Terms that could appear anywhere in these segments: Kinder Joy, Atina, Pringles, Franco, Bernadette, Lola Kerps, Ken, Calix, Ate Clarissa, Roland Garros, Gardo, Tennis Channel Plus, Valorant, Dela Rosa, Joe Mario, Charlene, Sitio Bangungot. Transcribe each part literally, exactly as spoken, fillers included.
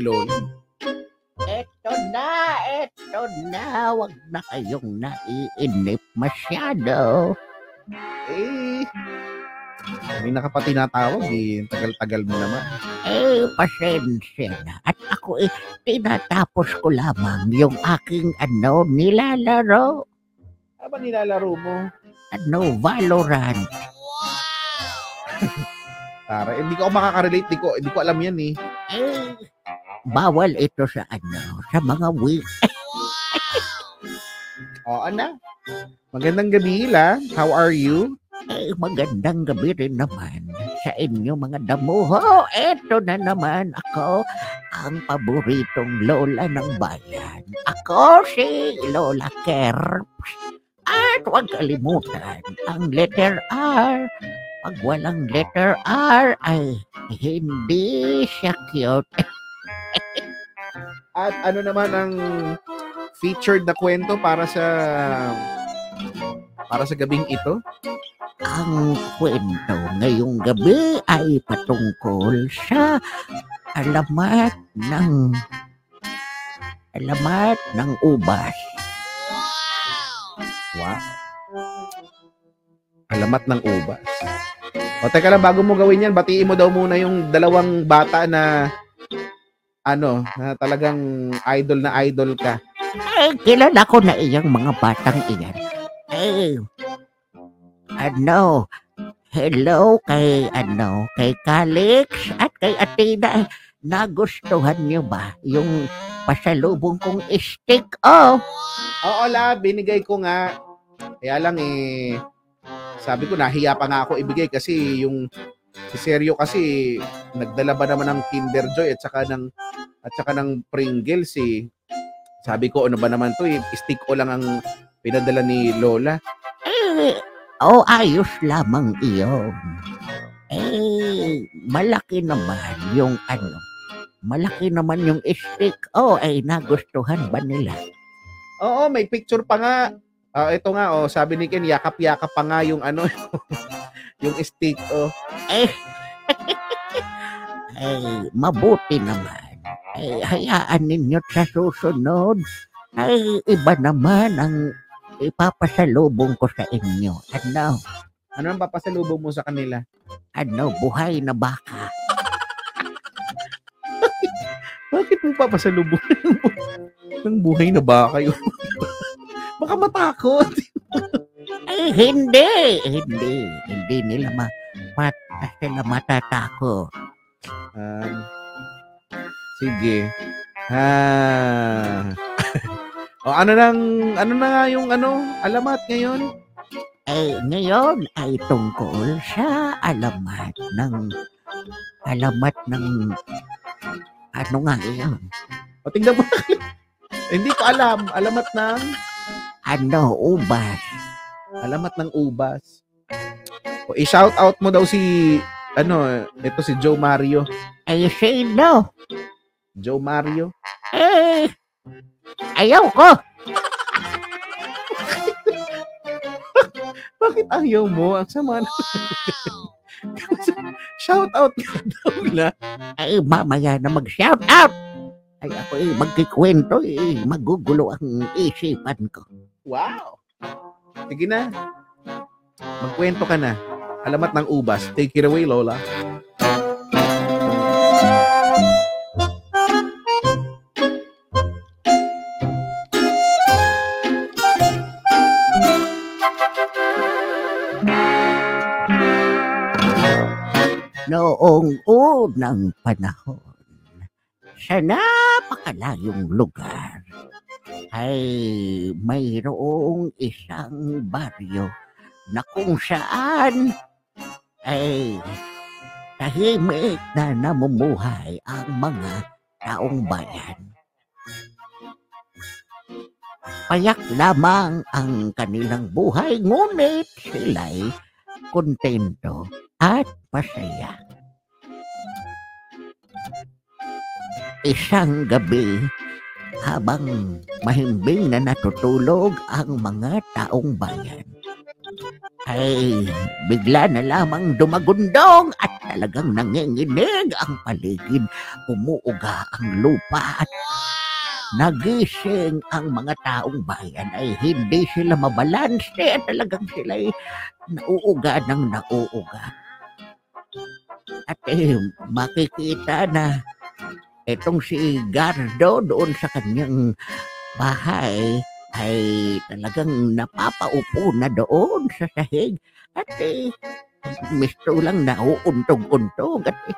kay Lola. Eto na, eto na. Huwag na kayong naiinip masyado. Eh, may nakapatinatawag eh. Tagal-tagal mo naman. Eh, pasensya na. At ako eh, tinatapos ko lamang yung aking ano, nilalaro. Ano ba nilalaro mo? Ano, Valorant. Wow! Tara, hindi eh, ko makakarelate. Hindi ko, hindi ko alam yan eh. Eh, bawal ito sa ano, sa mga week. O, ano? Magandang gabi, Hila. How are you? Eh, magandang gabi rin naman sa inyo mga damuho. Eto na naman ako, ang paboritong lola ng bayan. Ako si Lola Kerps. At huwag kalimutan, ang letter R. Pag walang letter R ay hindi siya cute. At ano naman ang featured na kwento para sa para sa gabing ito? Ang kwento ngayong gabi ay patungkol sa alamat ng alamat ng ubas. Wow! Alamat ng ubas. O teka lang, bago mo gawin yan, batiin mo daw muna yung dalawang bata na ano, na talagang idol na idol ka. Eh, kilala ko na iyang mga batang iyan. Eh, ano, hello kay, ano, kay Calix at kay Atina. Nagustuhan niyo ba yung pasalubong kong stick? Oh! Oo, la, binigay ko nga. Kaya lang, eh, sabi ko, nahiya pa nga ako ibigay kasi yung, si Seryo kasi, nagdala ba naman ng Kinder Joy at saka ng, at saka ng Pringles, eh. Sabi ko, ano ba naman to, eh, stick ko lang ang pinadala ni Lola. Eh, oh, ayos lamang iyon. Eh, malaki naman yung ano. Malaki naman yung stick. Oh, ay nagustuhan ba nila? Oo, may picture pa nga. Uh, ito nga, oh, sabi ni Ken, yakap-yakap pa nga yung ano, yung stick, oh. Eh, eh, mabuti naman. Eh, hayaan ninyo sa susunod. Ay, iba naman ang ipapasalubong ko sa inyo. Ano? Ano ang papasalubong mo sa kanila? Ano? Buhay na baka. Bakit mo papasalubong ng buhay na baka yun? Baka matakot. Ay, hindi. Hindi. Hindi nila ma mat sila matatakot. Um, sige. Ah... O ano nang ano na nga yung ano alamat ngayon? Eh ngayon ay tungkol sa alamat ng alamat ng ano nga yun? O tingnan mo. Hindi ko alam alamat ng ano ubas. Alamat ng ubas. O i-shout out mo daw si ano ito si Joe Mario. Ay sino? Joe Mario. Eh ayaw ko! Bakit ayaw mo? Ang sama na. Shout out ka daw na. Ay, mamaya na mag-shout out! Ay, ako eh, magkikwento eh. Magugulo ang isipan ko. Wow! Sige na. Magkwento ka na. Alamat ng ubas. Take it away, Lola. Noong unang panahon, sa napakalayong lugar, ay mayroong isang baryo na kung saan ay tahimik na namumuhay ang mga taong bayan. Payak lamang ang kanilang buhay, ngunit sila'y kontento at masaya. Isang gabi, habang mahimbing na natutulog ang mga taong bayan, ay bigla na lamang dumagundong at Talagang nanginginig ang paligid, umuuga ang lupa at nagising ang mga taong bayan ay hindi sila mabalanse. Talagang sila'y nauuga ng nauuga. At eh, makikita na itong si Gardo doon sa kanyang bahay ay talagang napapaupo na doon sa sahig. At eh, misto lang nauuntog-untog at eh,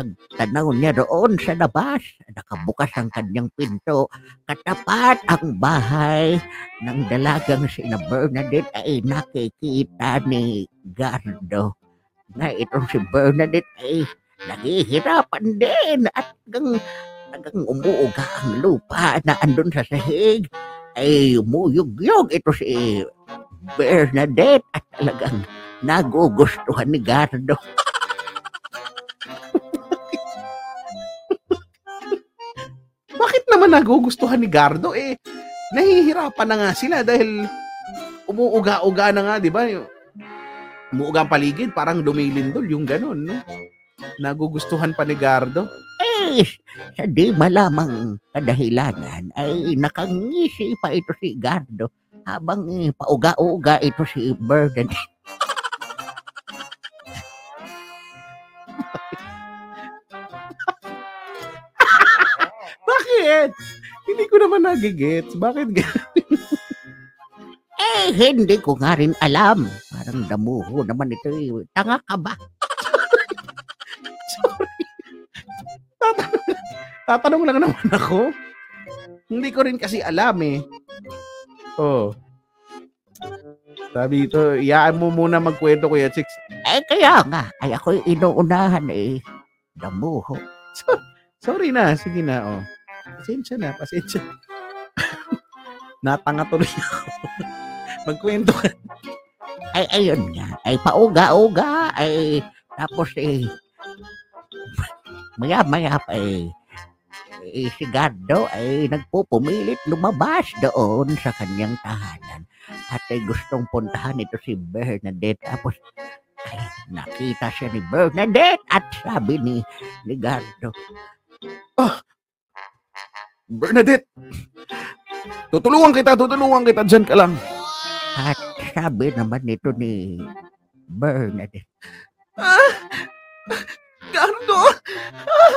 pagtanaw niya doon sa labas, nakabukas ang kanyang pinto, katapat ang bahay ng dalagang sina Bernadette ay nakikita ni Gardo na itong si Bernadette ay naghihirapan din at hanggang, hanggang umuuga ang lupa na andun sa sahig ay umuyog-yog ito si Bernadette at talagang nagugustuhan ni Gardo. Bakit naman nagugustuhan ni Gardo? Eh, nahihirapan na nga sila dahil umuuga-uga na nga, di ba? Umuuga ang paligid, parang lumilindol, yung ganun, no? Nagugustuhan pa ni Gardo? Eh, sa di malamang kadahilanan ay nakangisi pa ito si Gardo habang eh, pauga-uga ito si Bernadette. Hindi ko naman nagigets. Bakit ganun? Eh, hindi ko nga rin alam. Parang damuho naman ito. Eh. Tanga ka ba? Sorry. Tatanong, tatanong lang naman ako. Hindi ko rin kasi alam eh. Oh. Sabi ito, iyaan mo muna magkwento Kuya Chix. Eh, kaya nga. Ay, ako'y inuunahan eh. Damuho. So, sorry na. Sige na, oh. Pasensya na, pasensya. Natanga tuloy ako. Magkwento ka. Ay, ayun nga. Ay, pauga-uga. Ay, tapos eh, maya-maya pa eh, eh, si Gardo ay nagpupumilit lumabas doon sa kanyang tahanan. At ay gustong puntahan ito si Bernadette. Tapos, ay, nakita siya ni Bernadette at sabi ni, ni Gardo, oh, Bernadette, tutulungan kita, tutulungan kita, dyan ka lang. At sabi naman nito ni Bernadette, ah, Gardo, ah,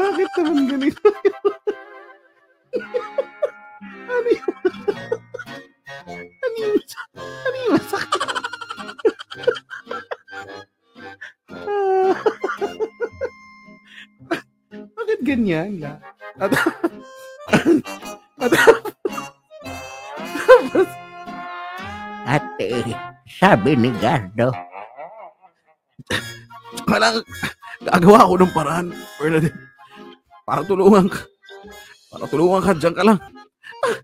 Bakit naman ganito? Ano yung Ano yung masakit? Bakit ganyan? At Ate, sabi ni Gardo, parang gagawa ako ng paraan, Bernadette. Para tulungan ka. Para tulungan ka. Diyan ka lang. Ah,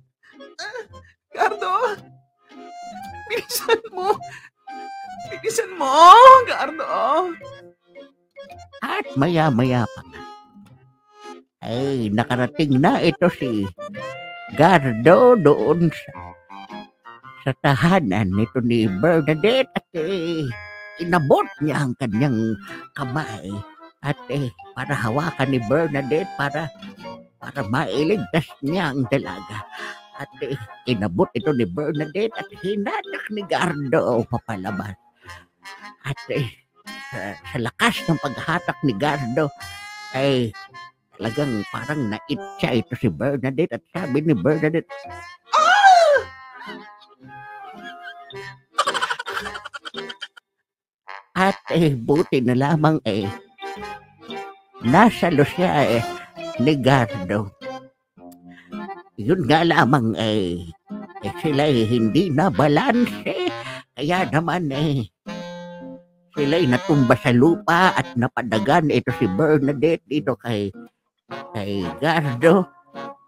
ah, Gardo! Bilisan mo! Bilisan mo, Gardo! At maya-maya pa. Ay, nakarating na ito si Gardo doon sa, sa tahanan nito ni Bernadette. At eh, inabot niya ang kanyang kamay. At eh, para hawakan ni Bernadette, para, para mailigtas niya ang dalaga. At eh, inabot ito ni Bernadette at hinatak ni Gardo papalabas. At eh, sa, sa lakas ng paghatak ni Gardo, ay talagang parang naitsa ito si Bernadette at sabi ni Bernadette, ah! At eh, buti na lamang eh, nasalo siya eh, ni Gardo. Yun nga lamang eh, eh sila eh, hindi na balanse. Kaya naman eh, sila eh, natumba sa lupa at napadagan ito si Bernadette dito kay, kay Gardo.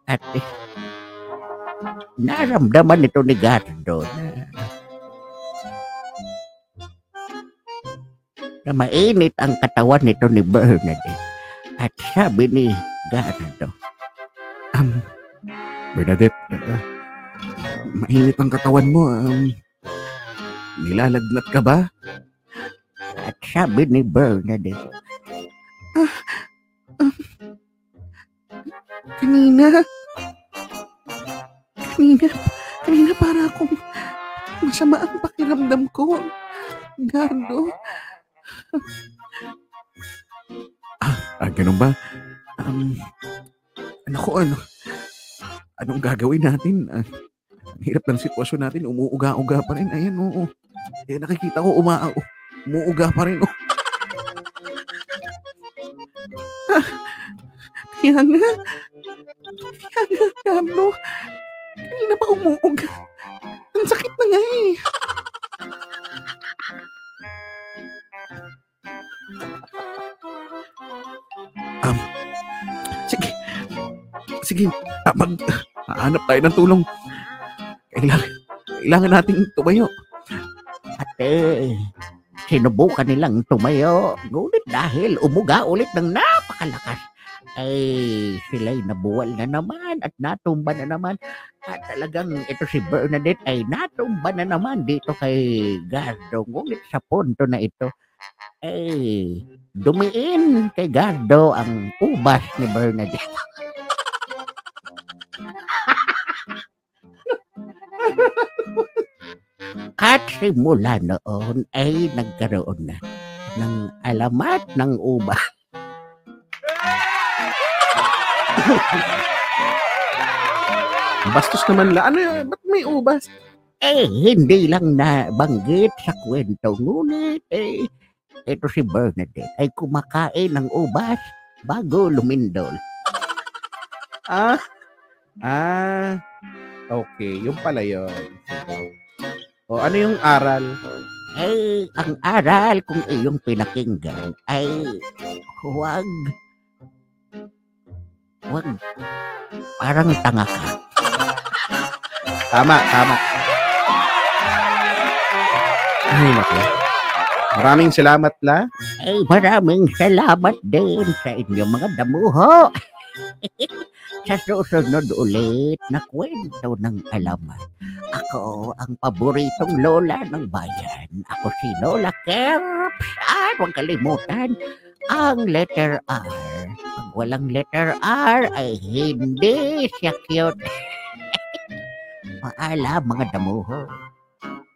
At eh, Naramdaman ito ni Gardo na, na mainit ang katawan nito ni Bernadette. At sabi ni Gardo, um, Bernadette, uh, mainit ang katawan mo. Um, nilalagnat ka ba? At sabi ni Bernadette, ah, um, kanina... Kanina, kanina para akong masama ang pakiramdam ko, Gardo. Ah, ah ganun ba? Um, ano ko, ano? Anong gagawin natin? Ah, hirap ng sitwasyon natin, umuuga-uga pa rin. Ayan, oo. Eh, nakikita ko, uma, umuuga pa rin. Ah, kaya nga, kaya nga, Gardo. Kanina pa umuuga. Ang sakit na nga eh. Um, sige. Sige. Ah, mag, hanap tayo ng tulong. Kailangan, kailangan nating tumayo. Ate, sinubukan nilang tumayo. Ngunit dahil umuga ulit ng napakalakas, ay sila'y nabuwal na naman at natumba na naman. At talagang ito si Bernadette ay natumba na naman dito kay Gardo. Ngunit sa punto na ito ay dumiin kay Gardo ang ubas ni Bernadette. At simula noon ay nagkaroon na ng alamat ng ubas. Bastos naman la. Ano yun? Ba't may ubas? Eh, hindi lang nabanggit sa kwento. Ngunit, eh, ito si Bernadette ay kumakain ng ubas bago lumindol. Ah? Ah? Okay, yung pala yun. O, ano yung aral? Eh, ang aral kung iyong pinakinggan ay huwag Huwag, parang tanga ka. Tama, tama. Ay, naku. Maraming salamat, La. Ay, maraming salamat din sa inyong mga damuho. Sa susunod ulit na kwento ng alamat, ako ang paboritong lola ng bayan. Ako si Lola Kerps. At huwag kalimutan ang letter R. Pag walang letter R ay hindi siya cute. Paalam mga damuho.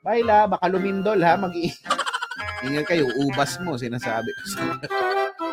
Bye La, baka lumindol ha. Mag-iingat kayo, ubas mo, sinasabi ko.